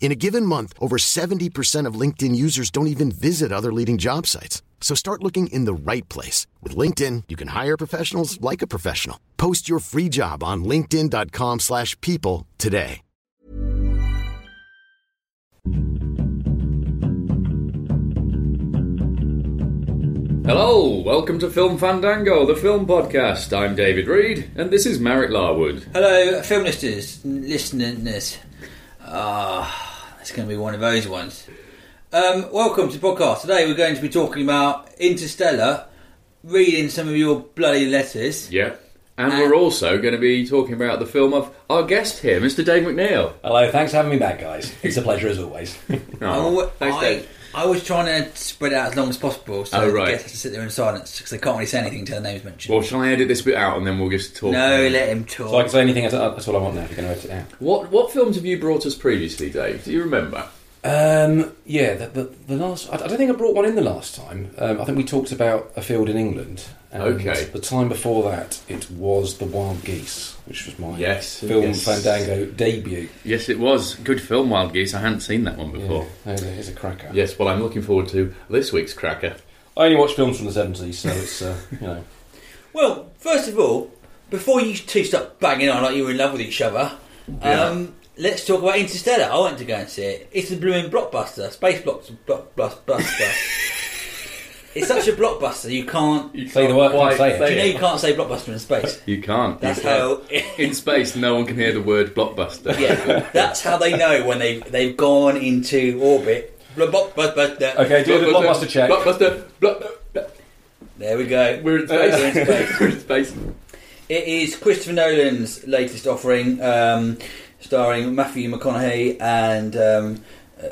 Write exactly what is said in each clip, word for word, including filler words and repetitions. In a given month, over seventy percent of LinkedIn users don't even visit other leading job sites. So start looking in the right place. With LinkedIn, you can hire professionals like a professional. Post your free job on linkedin.com slash people today. Hello, welcome to Film Fandango, the film podcast. I'm David Reed, and this is Merrick Larwood. Hello, film listeners. Listeners. Ah... Uh... It's going to be one of those ones. Um, welcome to the podcast. Today we're going to be talking about Interstellar, reading some of your bloody letters. Yeah. And, and we're also going to be talking about the film of our guest here, Mister Dave McNeil. Hello, thanks for having me back, guys. It's a pleasure as always. Oh, thanks, Dave. I was trying to spread it out as long as possible, so oh, right. The guests have to sit there in silence because they can't really say anything until the name's mentioned. Well, shall I edit this bit out and then we'll just talk? No, let him talk. So I can say anything, that's all I want now, if you're going to edit it out. What What films have you brought us previously, Dave? Do you remember? Um, yeah, the, the, the last... I don't think I brought one in the last time. Um, I think we talked about A Field in England. And okay. The time before that, it was The Wild Geese, which was my yes, film yes. Fandango debut. Yes, it was. Good film, Wild Geese. I hadn't seen that one before. Yeah, it is a cracker. Yes, well, I'm looking forward to this week's cracker. I only watch films from the seventies, so it's, uh, you know. Well, first of all, before you two start banging on like you were in love with each other, yeah. um, let's talk about Interstellar. I went to go and see it. It's a blooming blockbuster. Space blockbuster. It's such a blockbuster, you can't... You can't say the word, can't say it. You know you can't say blockbuster in space. You can't. That's you can't. how... In space, no one can hear the word blockbuster. Yeah, that's how they know when they've, they've gone into orbit. Blockbuster. Okay, do the blockbuster check. Blockbuster. Blockbuster. There we go. We're in space. We're in space. We're in space. It is Christopher Nolan's latest offering, um, starring Matthew McConaughey and... Um,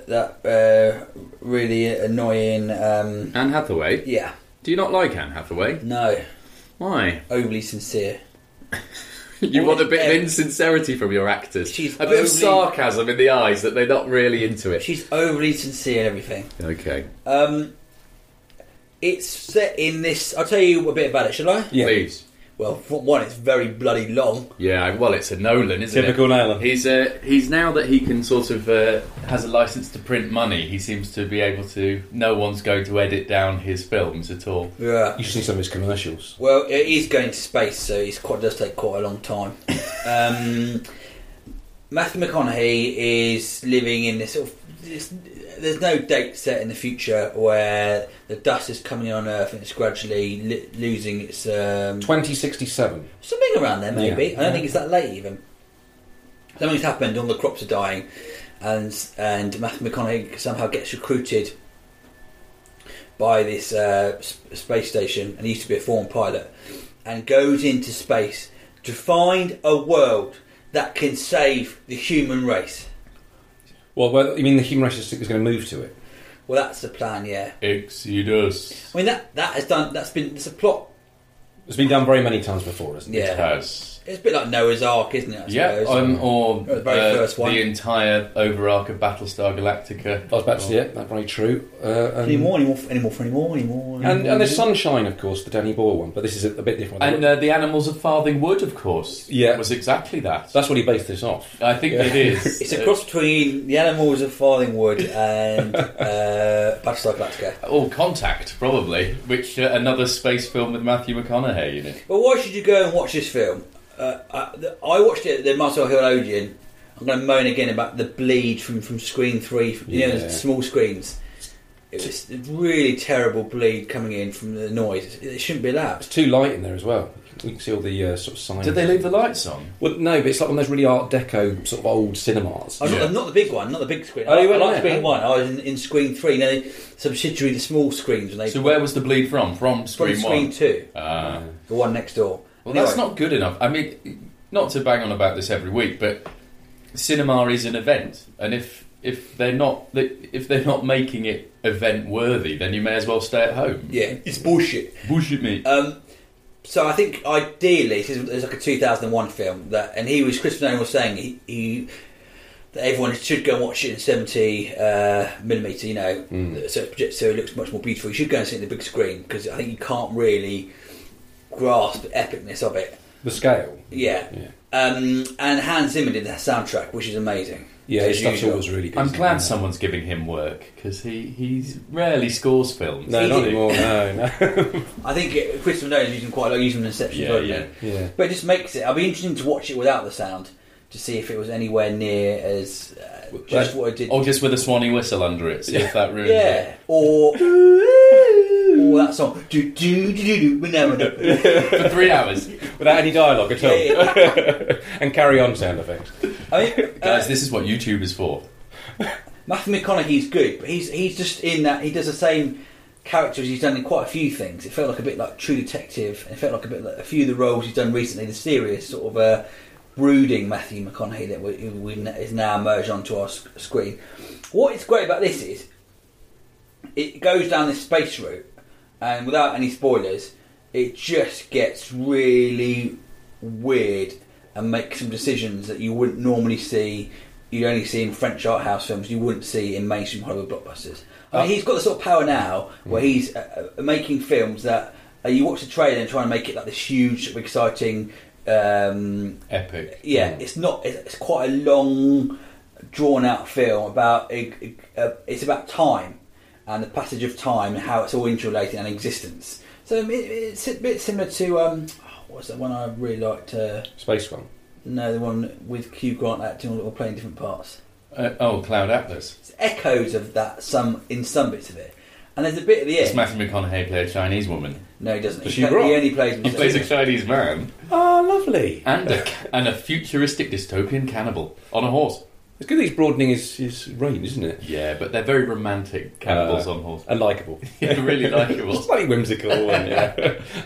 That uh, really annoying um... Anne Hathaway. Yeah. Do you not like Anne Hathaway? No. Why? Overly sincere. You want a bit of insincerity from your actors. She's a bit overly... of sarcasm in the eyes that they're not really into it. She's overly sincere in everything. Okay. Um, it's set in this. I'll tell you a bit about it, shall I? Yeah. Please. Well, for one, it's very bloody long. Yeah, well, it's a Nolan, isn't Typical it? Typical Nolan. He's uh, he's now that he can sort of uh, has a license to print money. He seems to be able to. No one's going to edit down his films at all. Yeah, you should see some of his commercials. Well, it is going to space, so it does take quite a long time. um, Matthew McConaughey is living in this sort of. This, there's no date set in the future where the dust is coming on Earth and it's gradually li- losing its... Um, twenty sixty-seven. Something around there, maybe. Yeah, I don't yeah. think it's that late, even. Something's happened, all the crops are dying, and and Matthew McConaughey somehow gets recruited by this uh, sp- space station, and he used to be a foreign pilot, and goes into space to find a world that can save the human race. Well, you mean the human race is going to move to it? Well, that's the plan, yeah. Exodus. I mean, that that has done. That's been. It's a plot. It's been done very many times before, isn't it? Yeah. It has. It's a bit like Noah's Ark, isn't it? Yeah. Um, or, or the very uh, first one. The entire overarc of Battlestar Galactica. I was about to say it. That's very true. Uh, um, any more? Any more? Any more? Any more? Any more? And, and, and there's Sunshine, of course, the Danny Boyle one, but this is a, a bit different. And uh, The Animals of Farthing Wood, of course. Yeah, was exactly that. That's what he based this off. I think yeah. it is. It's a cross between The Animals of Farthing Wood and uh, Battlestar Galactica. Or Contact, probably, which uh, another space film with Matthew McConaughey in it. Well, why should you go and watch this film? Uh, I, I watched it at the Muswell Hill Odeon. I'm going to moan again about the bleed from, from screen three, from, you yeah. know, the small screens. It was a really terrible bleed coming in from the noise. It shouldn't be allowed. It's too light in there as well. You can see all the uh, sort of signs. Did they leave the lights on? Well, no, but it's like one of those really Art Deco sort of old cinemas. I'm yeah. not, not the big one, not the big screen. Oh, I, you I like screen one. I was in, in screen three. Now they substituted the small screens. They so where was the bleed from? From screen from one? Screen two. Uh, the one next door. Well, anyway. That's not good enough. I mean, not to bang on about this every week, but cinema is an event, and if if they're not if they're not making it event worthy, then you may as well stay at home. Yeah, it's bullshit. Bullshit, mate. Um. So I think ideally, this is like a two thousand one film, that, and he was Christopher Nolan was saying he, he that everyone should go and watch it in seventy uh, millimeter, you know, mm. so it projects so it looks much more beautiful. You should go and see it on the big screen because I think you can't really grasp the epicness of it, the scale. Yeah, yeah. Um, and Hans Zimmer did the soundtrack, which is amazing. Yeah, his stuff's always really good. I'm glad someone's giving him work because he he's rarely scores films. No, not anymore. No, no. I think Christopher Nolan's using quite a lot, using Inception, yeah, yeah, yeah. But it just makes it. I'd be interested to watch it without the sound to see if it was anywhere near as uh, just what it did, or just with a swanny whistle under it. See if that ruins it. Or or that song do do do do for three hours without any dialogue at all, and carry on sound effects. I mean, guys, uh, this is what YouTube is for. Matthew McConaughey's good, but he's he's just in that he does the same characters he's done in quite a few things. It felt like a bit like True Detective, and it felt like a bit like a few of the roles he's done recently. The serious sort of uh, brooding Matthew McConaughey that we, we, is now merged onto our screen. What is great about this is it goes down this space route, and without any spoilers, it just gets really weird. And make some decisions that you wouldn't normally see. You'd only see in French art house films. You wouldn't see in mainstream Hollywood blockbusters. I mean, oh. He's got the sort of power now where mm. he's uh, making films that uh, you watch the trailer and try and make it like this huge, exciting, um, epic. Yeah, mm. it's not. It's quite a long, drawn-out film about. A, a, a, it's about time and the passage of time and how it's all interrelated and existence. So it, it's a bit similar to. Um, What was that one I really liked? Uh, Space one? No, the one with Hugh Grant acting or playing different parts. Uh, oh, Cloud Atlas. It's echoes of that some in some bits of it. And there's a bit at the end. Does Matthew McConaughey play a Chinese woman? No, he doesn't. Does he, he only plays himself. He plays a Chinese man. Oh, lovely. And a, and a futuristic dystopian cannibal on a horse. It's good that he's broadening his, his range, isn't it? Yeah, but they're very romantic cannibals uh, on horse. And likeable. Yeah, really likeable. Slightly whimsical and, yeah.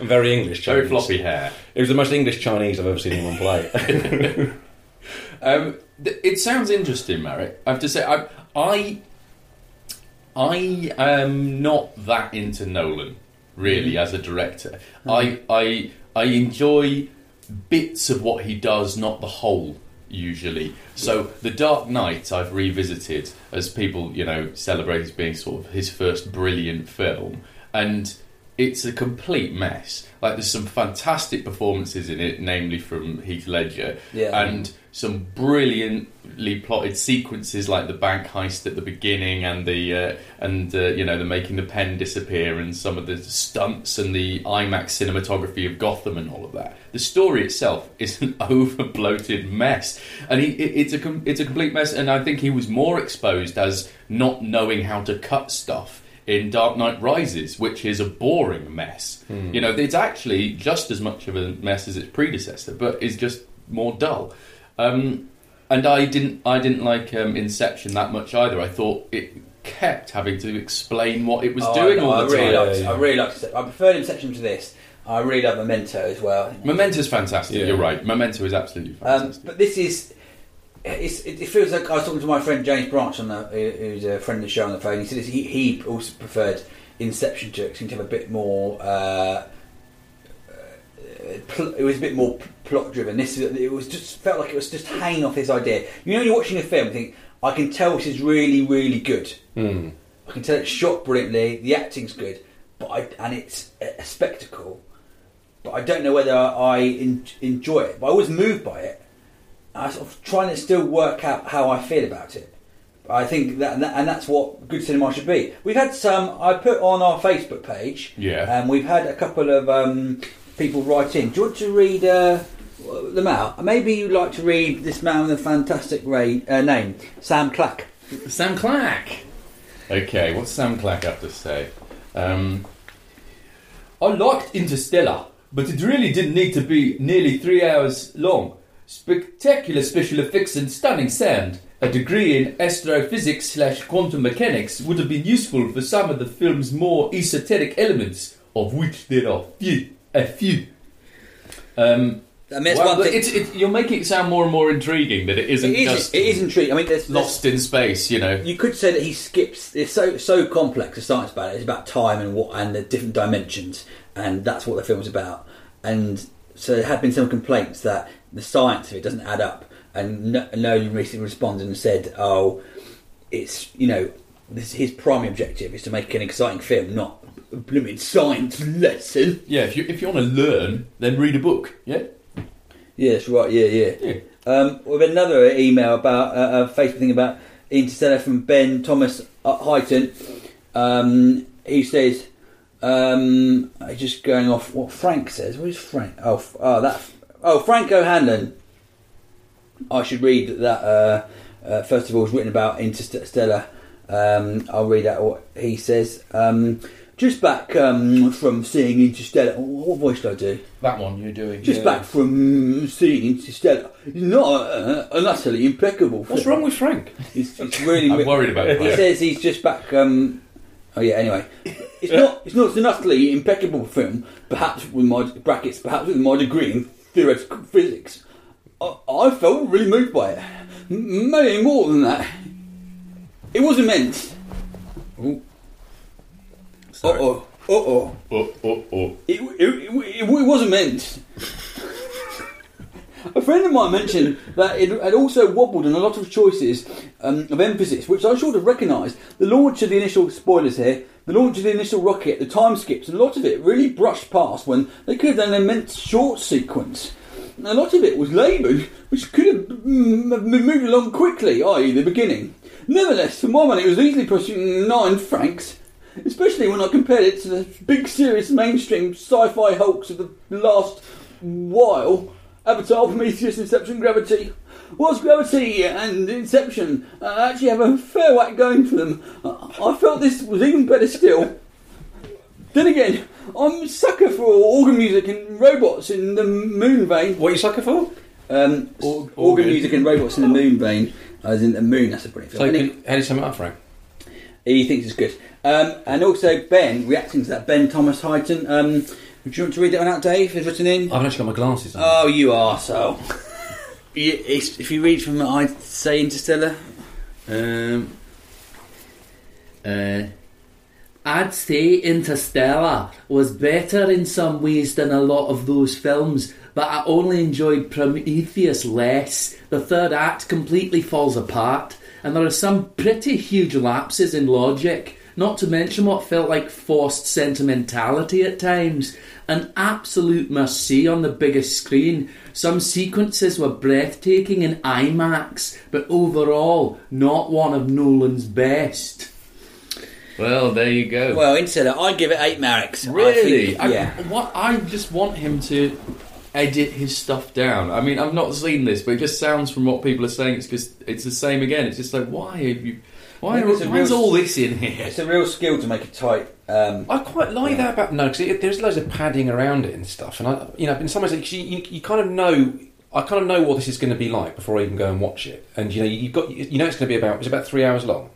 and very English Chinese. Very floppy hair. It was the most English Chinese I've ever seen anyone play. um, th- it sounds interesting, Merrick. I have to say, I, I, I am not that into Nolan, really, mm. as a director. Mm. I, I, I enjoy bits of what he does, not the whole. Usually, so The Dark Knight I've revisited as people, you know, celebrate as being sort of his first brilliant film, and it's a complete mess. Like there's some fantastic performances in it, namely from Heath Ledger, yeah. and some brilliantly plotted sequences like the bank heist at the beginning and the uh, and uh, you know the making the pen disappear and some of the stunts and the IMAX cinematography of Gotham and all of that. The story itself is an over bloated mess, and he, it, it's a com- it's a complete mess. And I think he was more exposed as not knowing how to cut stuff in Dark Knight Rises, which is a boring mess. Mm. You know, it's actually just as much of a mess as its predecessor, but it's just more dull. Um, and I didn't I didn't like um, Inception that much either. I thought it kept having to explain what it was oh, doing no, all the I really time. Liked, yeah, yeah. I really liked it. I preferred Inception to this. I really love Memento as well. Memento's fantastic, yeah. You're right. Memento is absolutely fantastic. Um, but this is... It's, it feels like I was talking to my friend James Branch, on the, who's a friend of the show on the phone. He said he, he also preferred Inception to it. Seemed to have a bit more... Uh, it was a bit more plot driven. This it was just felt like it was just hanging off this idea. You know, you're watching a film, you think I can tell this is really, really good. Mm. I can tell it's shot brilliantly, the acting's good, but I and it's a spectacle. But I don't know whether I in, enjoy it. But I was moved by it. I was sort of trying to still work out how I feel about it. I think that and, that and that's what good cinema should be. We've had some. I put on our Facebook page. Yeah. And we've had a couple of. Um, People write in. Do you want to read uh, them out? Maybe you'd like to read this man with a fantastic ra- uh, name, Sam Clack. Sam Clack. Uh, Okay, what's Sam Clack have to say? Um, I liked Interstellar, but it really didn't need to be nearly three hours long. Spectacular special effects and stunning sound. A degree in astrophysics slash quantum mechanics would have been useful for some of the film's more esoteric elements, of which there are few. A few. Um, I mean, well, one thing. It's, it, you're making it sound more and more intriguing that it isn't it is, just... It is intriguing. I mean, there's, there's, lost in space, you know. You could say that he skips... It's so so complex, the science about it. It's about time and what and the different dimensions, and that's what the film's about. And so there have been some complaints that the science of it doesn't add up. And Nolan recently responded and said, "Oh, it's you know, this, his primary objective is to make an exciting film, not a blooming science lesson." Yeah, if you if you want to learn, then read a book. Yeah, yeah, that's right. Yeah, yeah. yeah. Um, we have another email about uh, a Facebook thing about Interstellar from Ben Thomas-Heighton. Um, he says, um, "Just going off what Frank says. Where's Frank? Oh, oh, that. Oh, Frank O'Hanlon." I should read that, uh, uh, first of all, is written about Interstellar. Um, I'll read out what he says. Um, just back um, from seeing Interstellar... What voice do I do? That one you're doing. Just yeah. back from seeing Interstellar. It's not a, an utterly impeccable film. What's wrong with Frank? It's, it's really... I'm worried about it. He yeah. says he's just back... Um, oh, yeah, anyway. It's not It's not an utterly impeccable film, perhaps with my... brackets, perhaps with my degree in theoretical physics. I felt really moved by it. Maybe more than that. It was immense. Oh. Uh-oh. Uh-oh. Uh-oh. It, it, it, it was immense. A friend of mine mentioned that it had also wobbled in a lot of choices um, of emphasis, which I sort of recognised. The launch of the initial... Spoilers here. The launch of the initial rocket, the time skips, and a lot of it really brushed past when they could have done an immense short sequence. A lot of it was laboured, which could have m- m- moved along quickly, that is the beginning. Nevertheless, for my money, it was easily pushing nine francs, especially when I compared it to the big, serious, mainstream sci-fi hulks of the last while. Avatar, Prometheus, Inception, Gravity. Whilst Gravity and Inception uh, actually have a fair whack going for them, I felt this was even better still. Then again, I'm a sucker for organ music and robots in the moon vein. What are you sucker for? Um, or- organ, organ music and robots in the moon vein. As in the moon, that's a brilliant film. So you can, how do you sum it up, Frank? He thinks it's good. Um, and also Ben, reacting to that, Ben Thomas-Heighton. Um, do you want to read that one out, Dave? It's written in. I've actually got my glasses on. Oh, you are so. If you read from, I'd say Interstellar. Um. Uh. I'd say Interstellar was better in some ways than a lot of those films, but I only enjoyed Prometheus less. The third act completely falls apart, and there are some pretty huge lapses in logic, not to mention what felt like forced sentimentality at times. An absolute must see on the biggest screen. Some sequences were breathtaking in IMAX, but overall, not one of Nolan's best. Well, there you go. Well, Interstellar, I'd give it eight Mareks. Really? I think, I, yeah. What, I just want him to edit his stuff down. I mean, I've not seen this, but it just sounds from what people are saying, it's just it's the same again. It's just like, why have you... Why are, real, why's all this in here? It's a real skill to make it tight. Um, I quite like yeah. that about... No, because there's loads of padding around it and stuff. And, I, you know, in some ways, you, you, you kind of know... I kind of know what this is going to be like before I even go and watch it. And, you know, you've got, you know it's going to be about... It's about three hours long.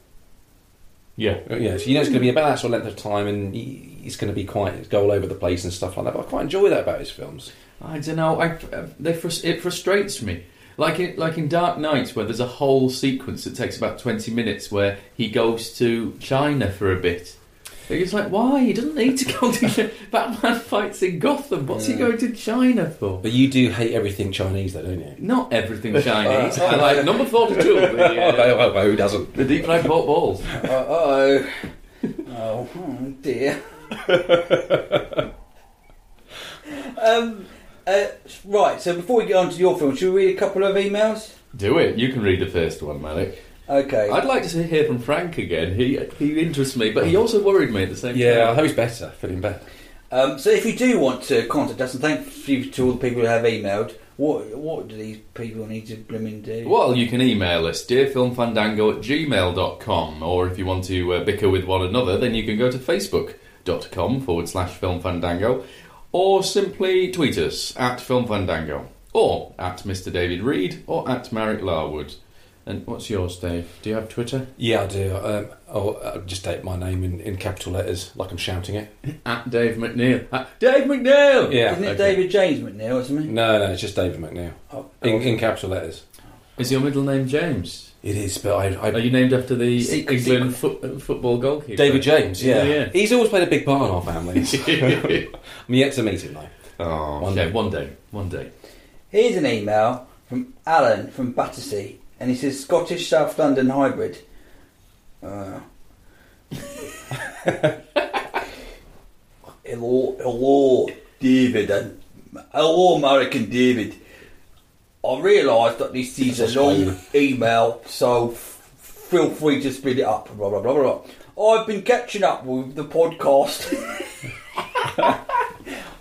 Yeah, yeah. So you know it's going to be about that sort of length of time, and it's going to be quite go all over the place and stuff like that. But I quite enjoy that about his films. I don't know. I, they frust- it frustrates me, like in, like in Dark Knight, where there's a whole sequence that takes about twenty minutes where he goes to China for a bit. It's like, why? He doesn't need to go to... Batman fights in Gotham. What's yeah. he going to China for? But you do hate everything Chinese, though, don't you? Not everything Chinese. I like number forty-two. The, uh, who doesn't? The deep-fried pork balls. Uh-oh. Oh, oh, dear. um, uh, right, so before we get on to your film, should we read a couple of emails? Do it. You can read the first one, Malik. Okay. I'd like to hear from Frank again. He he interests me, but he also worried me at the same time. Yeah, I hope he's better, feeling better. Um, so if you do want to contact us, and thank you to all the people who have emailed, What what do these people need to blooming do? Well, you can email us, dear film fandango at gmail dot com, or if you want to uh, bicker with one another, then you can go to facebook dot com forward slash Film Fandango, or simply tweet us at Film Fandango, or at Mister David Reed, or at Merrick Larwood. And what's yours, Dave? Do you have Twitter? Yeah, I do. Um, I'll, I'll just type my name in, in capital letters, like I'm shouting it. At Dave McNeil. At Dave McNeil! Yeah, Isn't it okay. David James McNeil, isn't it? No, no, it's just David McNeil. Oh, in, okay. in capital letters. Is your middle name James? It is, but I... I Are you named after the secret, England secret. Fo- football goalkeeper? David James, yeah. yeah. yeah. He's always played a big part in our family. So. I'm yet to meet him, though. Oh, one, yeah, day. one day. One day. Here's an email from Alan from Battersea, and he says, Scottish South London hybrid. Uh. hello, hello, David. And hello, American David. I realised that this is That's a long funny. email, so f- feel free to speed it up. Blah, blah, blah, blah, blah. I've been catching up with the podcast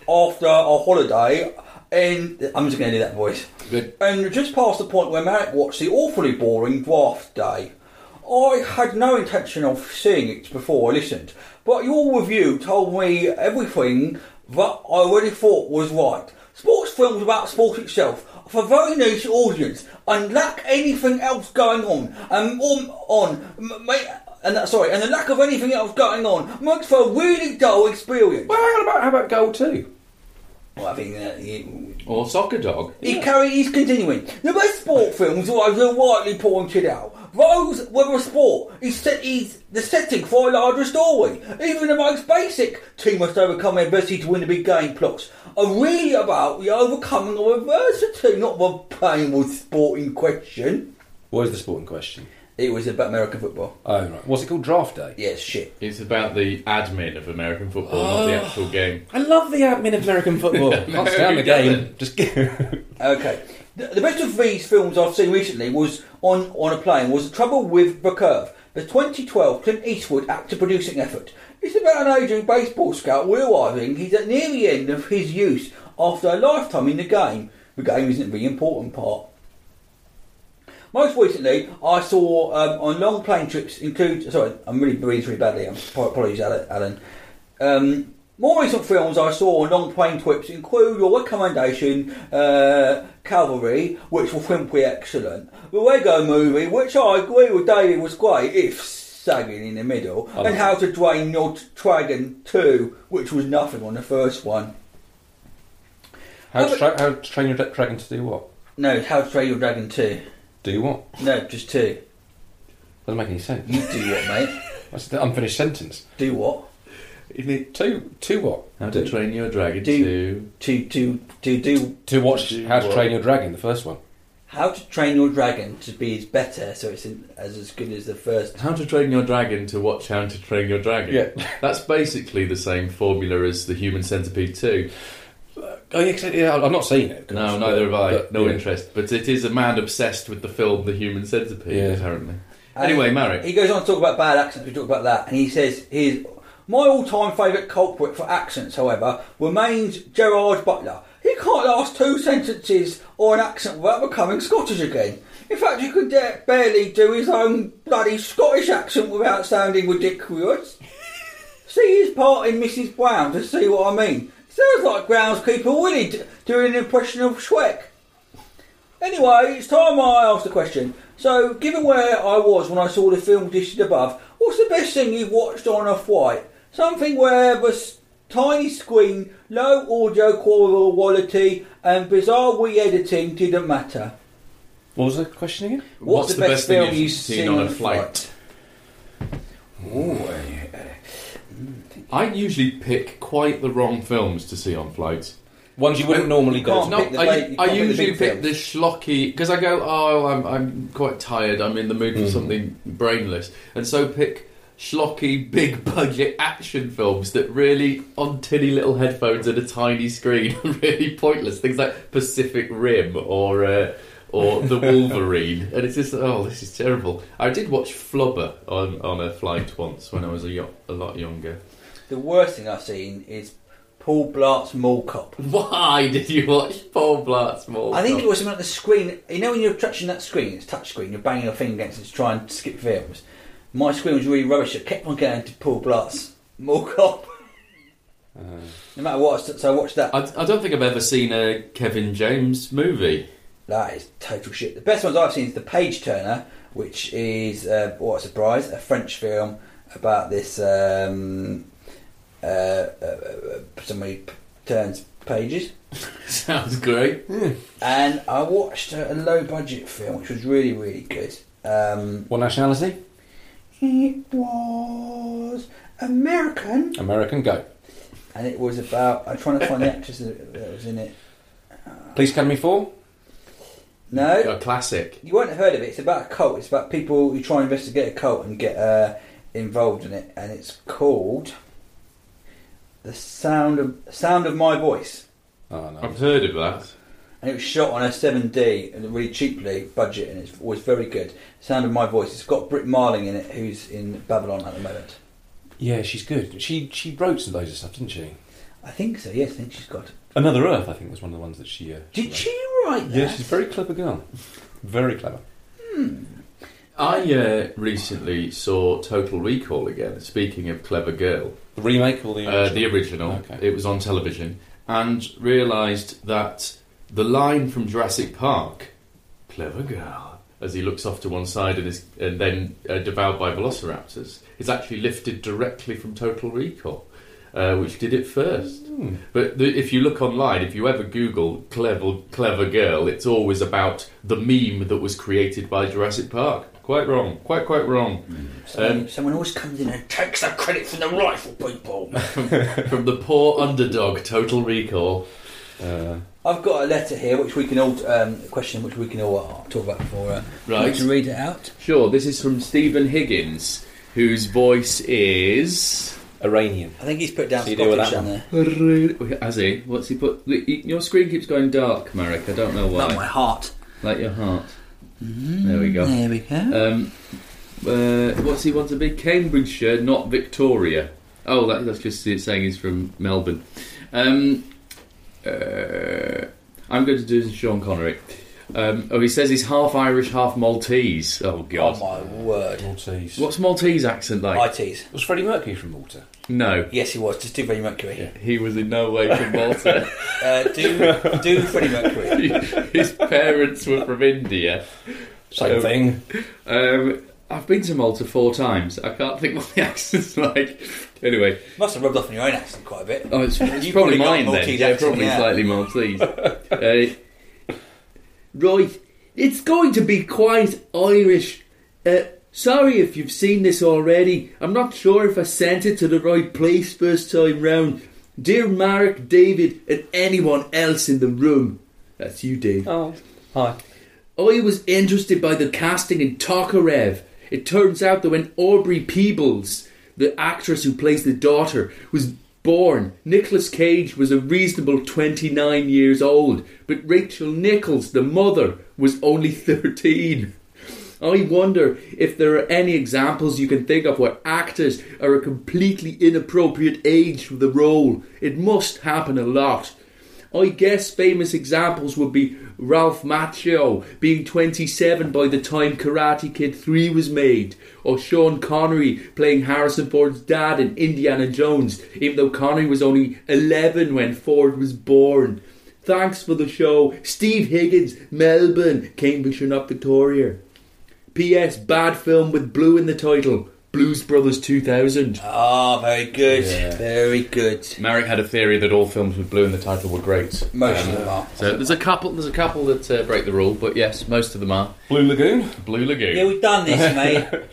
after a holiday, and I'm just going to do that voice. Good. And just past the point where Merrick watched the awfully boring Draft Day. I had no intention of seeing it before I listened, but your review told me everything that I already thought was right. Sports films about sport itself for a very niche audience and lack anything else going on. Um, on, on m- m- and sorry, and the lack of anything else going on makes for a really dull experience. Well, how about how about Goal Two? Well, I think that he, or Soccer Dog. He yeah. carry, he's continuing. The best sport films, as you rightly pointed out, those where a sport is, set, is the setting for a larger story. Even the most basic team must overcome adversity to win the big game plots are really about the overcoming of adversity, not the painful sport in question. What is the sport in question? It was about American football. Oh, right. What's it called? Draft Day? Yes, shit. It's about the admin of American football, oh, not the actual game. I love the admin of American football. I can't stand the game. Just Okay. The, the best of these films I've seen recently was on, on a plane was The Trouble with the Curve, the twenty twelve Clint Eastwood actor-producing effort. It's about an aging baseball scout realising he's at near the end of his use after a lifetime in the game. The game isn't the important part. Most recently, I saw um, on long plane trips include... Sorry, I'm really breathing really badly. I'm apologies, Alan. Um, more recent films I saw on long plane trips include your recommendation, uh, Calvary, which was simply excellent. The Lego Movie, which I agree with David was great, if sagging in the middle. And How to Drain Your Dragon two, which was nothing on the first one. How to, tra- how to Train Your Dragon to do what? No, How to Train Your Dragon two. Do what? No, just two. Doesn't make any sense. You do what, mate? That's the unfinished sentence. Do what? Two. Two what? How to do, Train Your Dragon. Do, to to to do to watch. Do how to what? Train Your Dragon, the first one. How to Train Your Dragon to be better, so it's in, as as good as the first. How to Train Your Dragon to watch How to Train Your Dragon. Yeah, that's basically the same formula as the Human Centipede two. Oh, yeah, yeah, I've not seen it. No, neither have I. But, no yeah. interest. But it is a man obsessed with the film The Human Centipede, yeah. apparently. And anyway, Merrick. He goes on to talk about bad accents. We talk about that. And he says, here's, my all-time favourite culprit for accents, however, remains Gerard Butler. He can't last two sentences or an accent without becoming Scottish again. In fact, you could da- barely do his own bloody Scottish accent without sounding ridiculous. See his part in Missus Brown to see what I mean. Sounds like groundskeeper Willie d- doing an impression of Shrek. Anyway, it's time I asked the question. So, given where I was when I saw the film listed above, what's the best thing you've watched on a flight? Something where the s- tiny screen, low audio quality and bizarre re-editing didn't matter. What was the question again? What's, what's the, the best, best film you've seen, seen on a flight? flight? Ooh, yeah. I usually pick quite the wrong films to see on flights. Ones you wouldn't normally go to. No, I, I usually pick the schlocky... Because I go, oh, I'm, I'm quite tired, I'm in the mood for mm. something brainless. And so pick schlocky, big-budget action films that really, on tinny little headphones and a tiny screen, are really pointless. Things like Pacific Rim or... Uh, or The Wolverine, and it's just, oh, this is terrible. I did watch Flubber on, on a flight once when I was a, yo- a lot younger. The worst thing I've seen is Paul Blart: Mall Cop. Why did you watch Paul Blart: Mall Cop? I think it was about the screen. You know when you're touching that screen, it's touch screen, you're banging your finger against it to try and skip films. My screen was really rubbish. It kept on going to Paul Blart: Mall Cop. Uh, no matter what, so I watched that. I, I don't think I've ever seen a Kevin James movie. That is total shit. The best ones I've seen is The Page Turner, which is, uh, what a surprise, a French film about this um, uh, uh, somebody turns pages. Sounds great. Yeah. And I watched a, a low budget film which was really, really good. Um, what nationality? It was American. American, go. And it was about... I'm trying to find the actress that was in it. Police Academy four? No. A classic. You won't have heard of it. It's about a cult. It's about people who try and investigate a cult and get uh, involved in it. And it's called... The Sound of Sound of My Voice. Oh, no. I've heard of that. And it was shot on a seven D and really cheaply budget, and it was very good. Sound of My Voice. It's got Britt Marling in it, who's in Babylon at the moment. Yeah, she's good. She she wrote some loads of stuff, didn't she? I think so, yes. I think she's got... Another Earth, I think, was one of the ones that she... Uh, Did wrote. she write that? Yeah, she's a very clever girl. Very clever. Hmm. I uh, recently saw Total Recall again, speaking of clever girl. The remake or the original? Uh, the original. Okay. It was on television. And realised that the line from Jurassic Park, clever girl, as he looks off to one side and is and then uh, devoured by velociraptors, is actually lifted directly from Total Recall, uh, which did it first. Mm. But the, if you look online, if you ever Google clever clever girl, it's always about the meme that was created by Jurassic Park. Quite wrong, quite, quite wrong. Mm. Someone, um, someone always comes in and takes the credit from the rifle people. From the poor underdog Total Recall. Uh, I've got a letter here, which we can all um, a question, which we can all uh, talk about before. Uh, right, to read it out. Sure. This is from Stephen Higgins, whose voice is Iranian. I think he's put down so Scottish on there. Has he? What's he put? Your screen keeps going dark, Merrick. I don't know why. Like my heart. Like your heart. Mm, there we go. There we go. Um, uh, what's he want to be? Cambridgeshire, not Victoria. Oh, that, that's just it saying he's from Melbourne. Um, Uh, I'm going to do this to Sean Connery. Um, oh, he says he's half Irish, half Maltese. Oh, God. Oh, my word. Maltese. What's Maltese accent like? Maltese. Was Freddie Mercury from Malta? No. Yes, he was. Just do Freddie Mercury. Yeah. He was in no way from Malta. uh, do do Freddie Mercury. His parents were from India. Same um, thing. Um, I've been to Malta four times. I can't think what the accent's like. Anyway, you must have rubbed off on your own accent quite a bit. Oh, it's, it's probably, probably mine then. Yeah, probably yeah. Slightly Maltese. uh, right, it's going to be quite Irish. Uh, sorry if you've seen this already. I'm not sure if I sent it to the right place first time round. Dear Marek, David, and anyone else in the room. That's you, Dave. Oh, hi. I was interested by the casting in Tokarev. It turns out that when Aubrey Peebles, the actress who plays the daughter, was born, Nicolas Cage was a reasonable twenty-nine years old, but Rachel Nichols, the mother, was only thirteen. I wonder if there are any examples you can think of where actors are a completely inappropriate age for the role. It must happen a lot. I guess famous examples would be Ralph Macchio being twenty-seven by the time Karate Kid three was made, or Sean Connery playing Harrison Ford's dad in Indiana Jones, even though Connery was only eleven when Ford was born. Thanks for the show. Steve Higgins, Melbourne, Cambridgeshire, not Victoria. P S. Bad film with blue in the title. Blues Brothers two thousand. Ah, oh, very good. Yeah. Very good. Merrick had a theory that all films with blue in the title were great. Most um, of them are. So there's a couple There's a couple that uh, break the rule, but yes, most of them are. Blue Lagoon? Blue Lagoon. Yeah, we've done this, mate.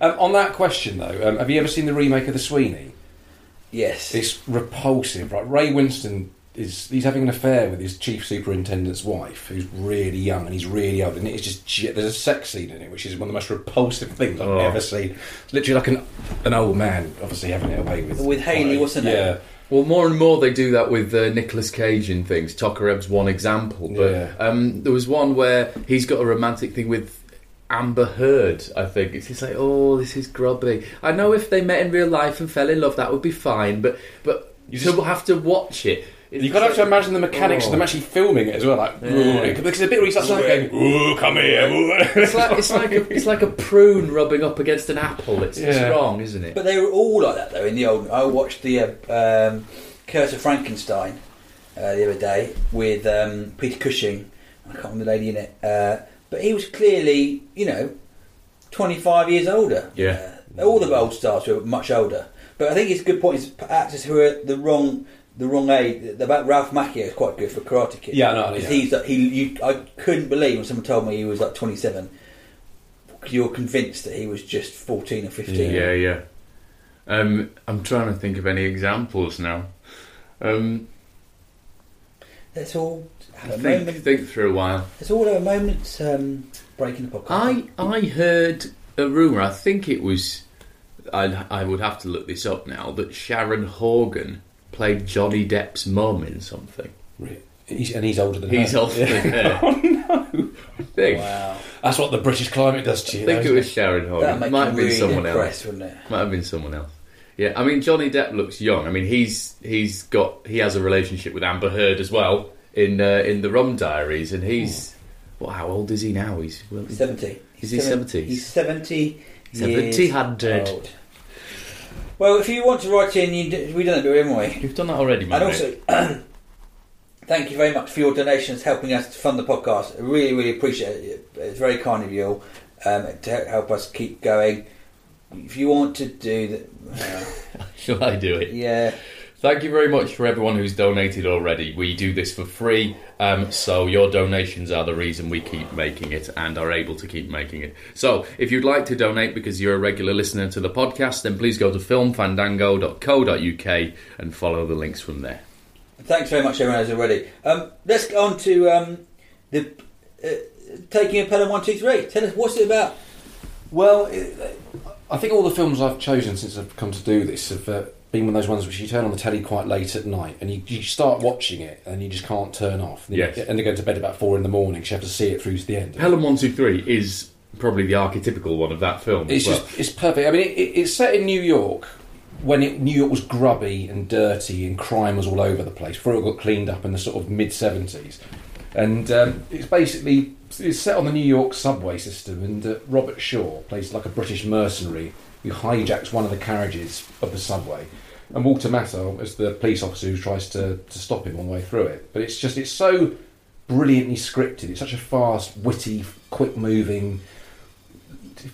um, on that question, though, um, have you ever seen the remake of The Sweeney? Yes. It's repulsive, right? Ray Winston, is he's having an affair with his chief superintendent's wife, who's really young, and he's really old, and it's just, there's a sex scene in it which is one of the most repulsive things I've oh. ever seen. It's literally like an an old man obviously having it away with with Hayley, wasn't it? Yeah. Well, more and more they do that with uh, Nicolas Cage and things. Tokarev's one example, but yeah. um, there was one where he's got a romantic thing with Amber Heard, I think. It's just like, oh, this is grubby. I know if they met in real life and fell in love, that would be fine, but but You just so have to watch it. It's You've got to have to imagine the mechanics oh. of them actually filming it as well. Like, yeah. Because it's a bit where he's like, like ooh, come here. Ooh. It's, like, it's, like a, it's like a prune rubbing up against an apple. It's, yeah. it's wrong, isn't it? But they were all like that, though, in the old... I watched the uh, um, Curse of Frankenstein uh, the other day with um, Peter Cushing. I can't remember the lady in it. Uh, but he was clearly, you know, twenty-five years older. Yeah. Uh, all the old stars were much older. But I think it's a good point. It's actors who are the wrong... The wrong age. About Ralph Macchio is quite good for Karate Kid. Yeah, no, yeah. He's like, he. You, I couldn't believe when someone told me he was like twenty-seven. You're convinced that he was just fourteen or fifteen. Yeah, yeah. Um, I'm trying to think of any examples now. Um, Let's all have a think, moment. Think for a while. Let's all have a moment. Um, breaking the podcast. I I heard a rumor. I think it was. I I would have to look this up now. That Sharon Horgan played Johnny Depp's mum in something. Really? He's, and he's older than her. He's older than her. Oh, no. I think. Wow. That's what the British climate does to you. I think it was Sharon Horgan. That might have been someone else. Wouldn't it? Might have been someone else. Yeah, I mean, Johnny Depp looks young. I mean, he's he's got... He has a relationship with Amber Heard as well in uh, in the Rum Diaries, and he's... Well, how old is he now? He's... Well, seventy. Is he seventy? He's seventy seventy years old. Well, if you want to write in, you do, we've done that, haven't we? You've done that already, mate. And also, thank you very much for your donations helping us to fund the podcast. I really, really appreciate it. It's very kind of you all um, to help us keep going. If you want to do that... Uh, Shall I do it? Yeah. Thank you very much for everyone who's donated already. We do this for free, um, so your donations are the reason we keep making it and are able to keep making it. So, if you'd like to donate because you're a regular listener to the podcast, then please go to film fandango dot co dot U K and follow the links from there. Thanks very much, everyone, as already. Um, let's go on to um, the uh, Taking a Pelham one two three. Tell us, what's it about? Well, I think all the films I've chosen since I've come to do this have... Uh, being one of those ones which you turn on the telly quite late at night and you, you start watching it and you just can't turn off. And yes. You end up going to bed about four in the morning, so you have to see it through to the end. Pelham one two three is probably the archetypical one of that film. It's well. just, it's perfect. I mean, it, it, it's set in New York when it, New York was grubby and dirty and crime was all over the place before it got cleaned up in the sort of mid-seventies. And um, it's basically it's set on the New York subway system, and uh, Robert Shaw plays like a British mercenary who hijacks one of the carriages of the subway, and Walter Matthau is the police officer who tries to, to stop him on the way through it. But it's just, it's so brilliantly scripted. It's such a fast, witty, quick-moving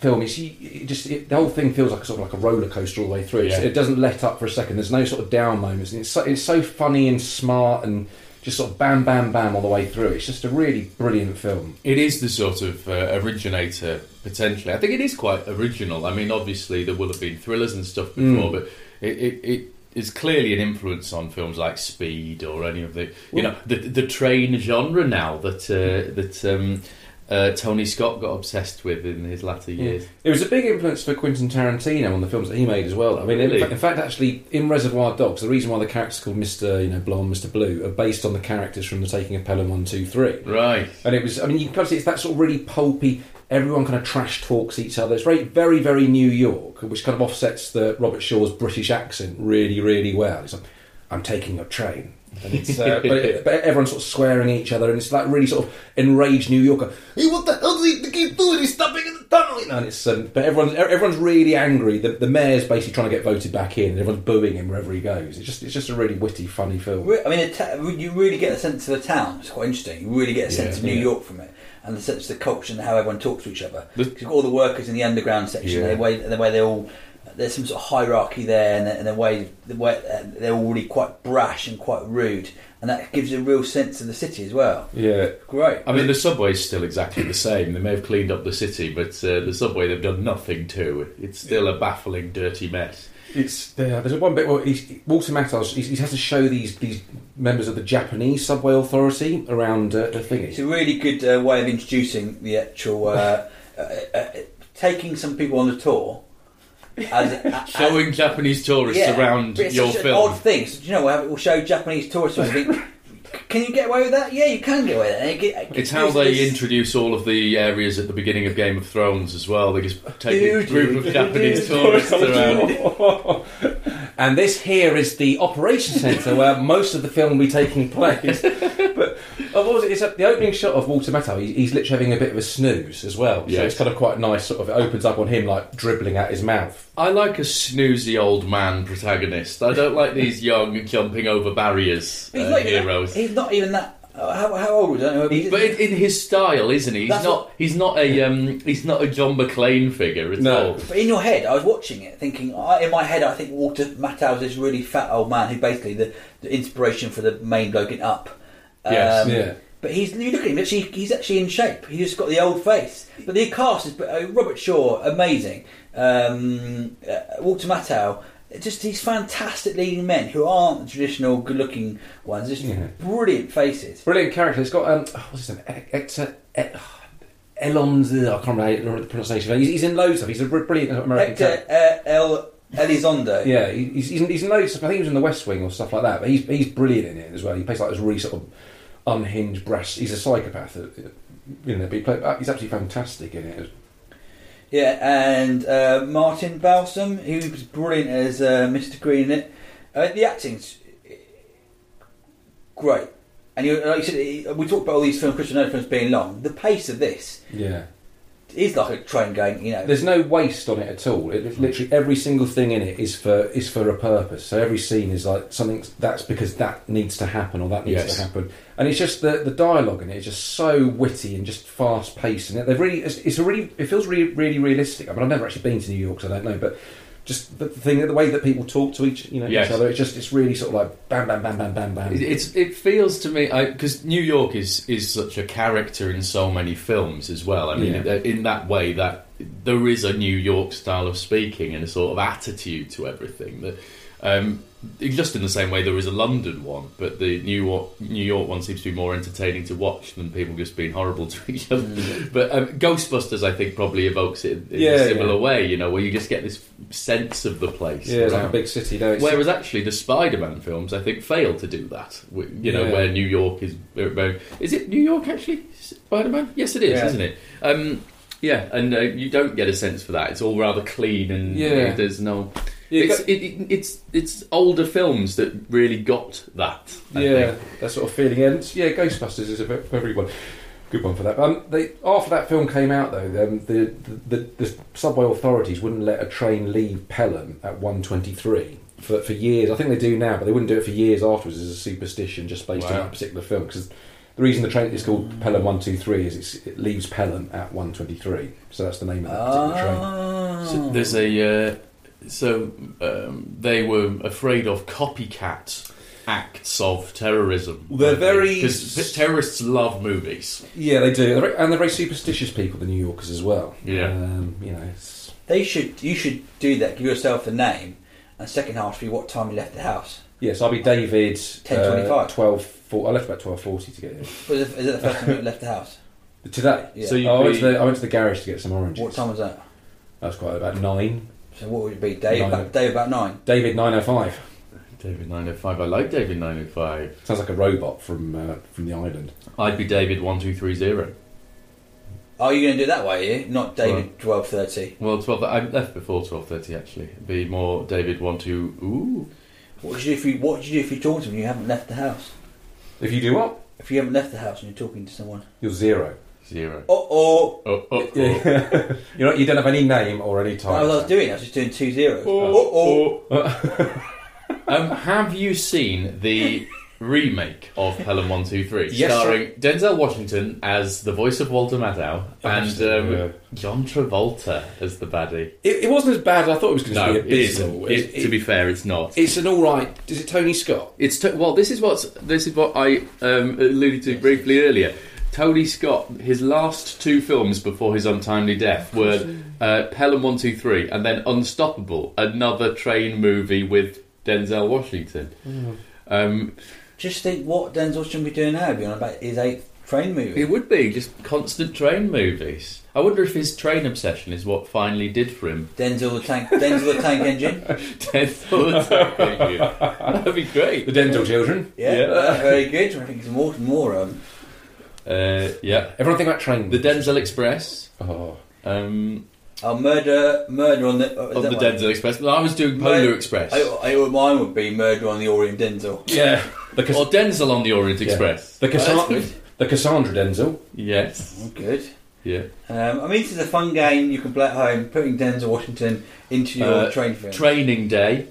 film. It's it just it, the whole thing feels like a, sort of like a roller coaster all the way through. Yeah. It doesn't let up for a second. There's no sort of down moments. And it's so, it's so funny and smart and just sort of bam, bam, bam all the way through. It's just a really brilliant film. It is the sort of uh, originator, potentially. I think it is quite original. I mean, obviously there will have been thrillers and stuff before, mm. but it, it, it is clearly an influence on films like Speed or any of the, you well, know, the the train genre now that uh, that um, uh, Tony Scott got obsessed with in his latter years. Yeah. It was a big influence for Quentin Tarantino on the films that he made as well. I mean, really? in, in fact, actually, in Reservoir Dogs, the reason why the character's called Mister You know, Blonde, Mister Blue are based on the characters from The Taking of Pelham one two three. Right. And it was, I mean, you can kind of see it's that sort of really pulpy. Everyone kind of trash talks each other. It's very, very, very New York, which kind of offsets the Robert Shaw's British accent really, really well. It's like, I'm taking a train. And it's, uh, but, it, but everyone's sort of swearing at each other, and it's like really sort of enraged New Yorker. Hey, what the hell does he keep doing? He's stopping in the tunnel. And it's, um, but everyone's everyone's really angry. The, the mayor's basically trying to get voted back in, and everyone's booing him wherever he goes. It's just it's just a really witty, funny film. I mean, ta- you really get a sense of the town. It's quite interesting. You really get a sense yeah, of New yeah. York from it. And the sense of the culture and how everyone talks to each other. Because all the workers in the underground section, yeah. the way the way they all, there's some sort of hierarchy there, and the, and the way the way they're all really quite brash and quite rude, and that gives a real sense of the city as well. Yeah, great. I mean, the subway's still exactly the same. They may have cleaned up the city, but uh, the subway they've done nothing to. It's still a baffling, dirty mess. It's yeah, there's one bit where he's, Walter Matthau he has to show these these members of the Japanese subway authority around uh, the thingy. It's a really good uh, way of introducing the actual uh, uh, uh, taking some people on a tour, as, as, showing as, Japanese tourists yeah, around it's your such film. An odd thing. So, you know, we'll show Japanese tourists. I think, can you get away with that? Yeah, you can get away with that. It gets, it's how they this... introduce all of the areas at the beginning of Game of Thrones as well. They just take a group of Japanese tourists around. And this here is the operation centre where most of the film will be taking place. But oh, what was it? It's a, the opening shot of Walter Matthau. He, he's literally having a bit of a snooze as well. Yes. So it's kind of quite nice. Sort of it opens up on him like dribbling at his mouth. I like a snoozy old man protagonist. I don't like these young jumping over barriers uh, he's not heroes. That, he's not even that. How, how old? I don't know. He, but in, in his style, isn't he? He's That's not. What, he's not a. Um, he's not a John McClane figure at no. all. But in your head, I was watching it, thinking. I, in my head, I think Walter Matthau is this really fat old man who basically the, the inspiration for the main bloke in Up. Um, yes. Yeah. But he's. You look at him. Actually, he's actually in shape. He's just got the old face. But the cast is. Uh, Robert Shaw, amazing. Um, uh, Walter Matthau. Just these fantastic leading men who aren't the traditional good-looking ones. Just yeah. brilliant faces, brilliant characters. It's got um, what's his name? Hector Elizondo. I can't remember the pronunciation. He's, he's in loads of. He's a brilliant American. Hector El Elizondo. Yeah, he's he's in, he's in loads of. I think he was in The West Wing or stuff like that. But he's he's brilliant in it as well. He plays like this really sort of unhinged brash. He's a psychopath. You know, but he play, he's absolutely fantastic in it. Yeah, and uh, Martin Balsam, he was brilliant as uh, Mister Green in it. Uh, the acting's great. And you, like you said, we talked about all these films, Christopher Nolan films being long. The pace of this yeah. is like a train going, you know. There's no waste on it at all. It, literally every single thing in it is for is for a purpose. So every scene is like something that's because that needs to happen or that needs yes. to happen. And it's just the the dialogue in it is just so witty and just fast paced, and they've really it's, it's a really it feels really really realistic. I mean, I've never actually been to New York, so I don't know, but just the thing, the way that people talk to each you know yes. each other, it's just it's really sort of like bam bam bam bam bam bam. It's it feels to me because New York is is such a character in so many films as well. I mean, yeah. in that way that there is a New York style of speaking and a sort of attitude to everything that. Um, just in the same way there is a London one, but the New York, New York one seems to be more entertaining to watch than people just being horrible to each other. Mm. But um, Ghostbusters, I think, probably evokes it in yeah, a similar yeah. way, you know, where you just get this sense of the place. Yeah, it's like a big city. No, whereas actually the Spider-Man films, I think, fail to do that. You know, yeah. where New York is... Is it New York, actually, Spider-Man? Yes, it is, yeah. isn't it? Um, yeah, and uh, you don't get a sense for that. It's all rather clean and yeah. you know, there's no... Yeah, it's, got, it, it, it's it's older films that really got that. I yeah, think. That sort of feeling. And yeah, Ghostbusters is a very one, good one for that. Um, they, after that film came out, though, um, the, the, the the subway authorities wouldn't let a train leave Pelham at one twenty-three for for years. I think they do now, but they wouldn't do it for years afterwards as a superstition, just based wow. on that particular film. Because the reason the train is called mm. Pelham one twenty-three is it's, it leaves Pelham at one twenty-three, so that's the name of that oh. particular train. So there's a. Uh, So um, they were afraid of copycat acts of terrorism. They're very... Because terrorists love movies. Yeah, they do. And they're very superstitious people, the New Yorkers, as well. Yeah. Um, you know, it's... They should... You should do that. Give yourself a name. And second half should be what time you left the house. Yes, I'll be David... ten twenty-five. Uh, twelve forty. I left about twelve forty to get here. Is it the first time you left the house? Today? Yeah. So you oh, be... I went to the garage to get some oranges. What time was that? That was quite about nine. So what would it be? Dave about, Dave about nine? David nine oh five. David nine oh five. I like David nine oh five. Sounds like a robot from uh, from the island. I'd be David one two three zero. Oh, you're going to do it that way, are you? Not David well, twelve thirty. Well, twelve. I left before twelve thirty, actually. It'd be more David one two... Ooh. What would you do if you, what do you do if you talk to them and you haven't left the house? If you do what? If you haven't left the house and you're talking to someone. You're zero. Zero. Oh, oh. Oh, oh, oh. You know, you don't have any name or any time. No, what I was doing, I was just doing two zeros. Oh, oh, oh. um, have you seen the remake of Pelham one two three? Yes, starring sir. Denzel Washington as the voice of Walter Matthau and um, yeah. John Travolta as the baddie. It, it wasn't as bad as I thought it was going to no, be. A bizzle. It isn't. It, it, to be fair, it's not. It's an all right. Is it Tony Scott? It's to, well. This is what this is what I um, alluded to briefly earlier. Tony Scott, his last two films before his untimely death were uh, Pelham one two three and then Unstoppable, another train movie with Denzel Washington. Mm. Um, just think what Denzel Washington would be doing now, be on about his eighth train movie. It would be, just constant train movies. I wonder if his train obsession is what finally did for him. Denzel the Tank, Denzel the Tank Engine. Denzel the Tank Engine. That'd be great. The Denzel Children. Yeah, yeah. That's very good. I think it's more more... Um, Uh, yeah, everyone think about trains. The Denzel Express. Oh, um, A murder, murder on the uh, of the Denzel I Express. Well, I was doing Polar Mur- Express. I, I, mine would be Murder on the Orient Denzel. Yeah, cas- or Denzel on the Orient yeah. Express. The Cassandra, the Cassandra Denzel. Yes, good. Yeah. Um, I mean, this is a fun game you can play at home. Putting Denzel Washington into your uh, train film. Training Day.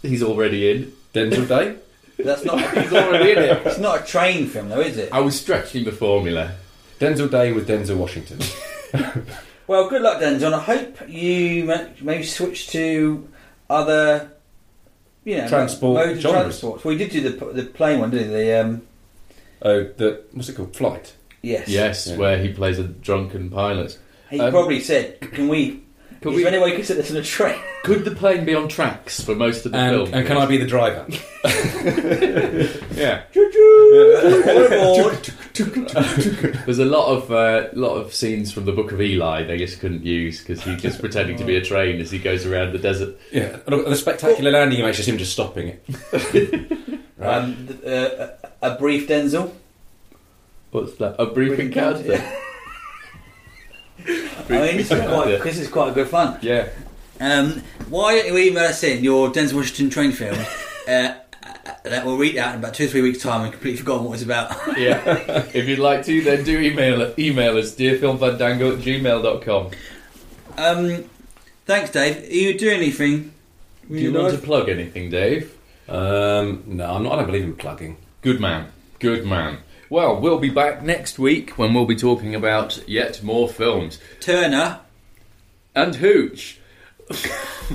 He's already in Denzel Day. That's not. He's already in it. It's not a train film, though, is it? I was stretching the formula. Denzel Day with Denzel Washington. Well, good luck, Denzel. I hope you maybe switch to other, you know, transport modes of transport. Well, you did do the the plane one, didn't you? The um, oh, the what's it called? Flight. Yes. Yes, yeah. Where he plays a drunken pilot. He um, probably said, "Can we? Could is we, there any way we could sit this on a train? Could the plane be on tracks for most of the and, film? And can I be the driver? Yeah. There's a lot of uh, lot of scenes from the Book of Eli they just couldn't use because he's just pretending to be a train as he goes around the desert. Yeah, and the spectacular well, landing makes just him just stopping it. Right. um, uh, a brief Denzel. What's that? A brief encounter. Yeah. I mean, this is, quite, yeah. this is quite a good fun. Yeah. Um, why don't you email us in your Denzel Washington train film? Uh, that we'll read out in about two or three weeks' time and completely forgotten what it was about. Yeah. If you'd like to, then do email email us, dear film fandango at gmail dot com. Um, thanks, Dave. Are you doing anything? Do you, you want know? to plug anything, Dave? Um, no, I'm not. I don't believe in plugging. Good man. Good man. Well, we'll be back next week when we'll be talking about yet more films. Turner. And Hooch.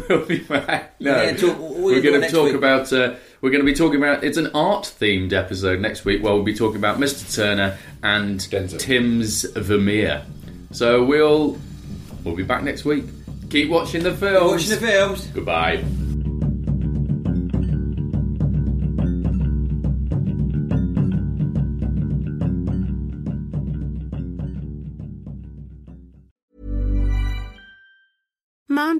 We'll be back. No, yeah, talk, we're going to talk week? about... Uh, we're going to be talking about... It's an art-themed episode next week where we'll be talking about Mister Turner and Denzel. Tim's Vermeer. So we'll... We'll be back next week. Keep watching the films. Keep watching the films. Goodbye. Mom